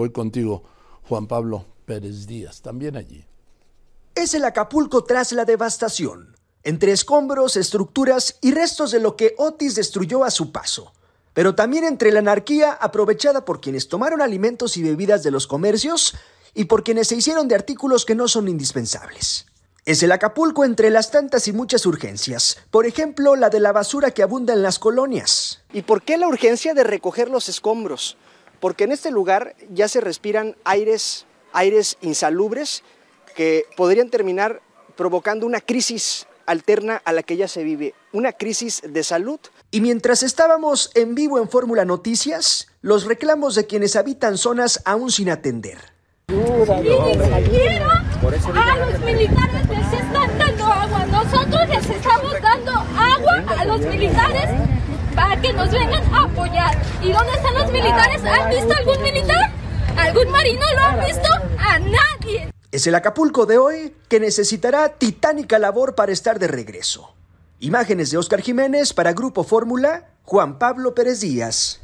Voy contigo, Juan Pablo Pérez Díaz, también allí. Es el Acapulco tras la devastación, entre escombros, estructuras y restos de lo que Otis destruyó a su paso, pero también entre la anarquía aprovechada por quienes tomaron alimentos y bebidas de los comercios y por quienes se hicieron de artículos que no son indispensables. Es el Acapulco entre las tantas y muchas urgencias, por ejemplo, la de la basura que abunda en las colonias. ¿Y por qué la urgencia de recoger los escombros? Porque en este lugar ya se respiran aires insalubres que podrían terminar provocando una crisis alterna a la que ya se vive, una crisis de salud. Y mientras estábamos en vivo en Fórmula Noticias, los reclamos de quienes habitan zonas aún sin atender. A los militares les están dando agua, nosotros les estamos dando agua a los militares para que nos vengan a apoyar. ¿Y dónde están los militares? ¿Han visto algún militar? ¿Algún marino lo han visto? A nadie. Es el Acapulco de hoy que necesitará titánica labor para estar de regreso. Imágenes de Óscar Jiménez para Grupo Fórmula, Juan Pablo Pérez Díaz.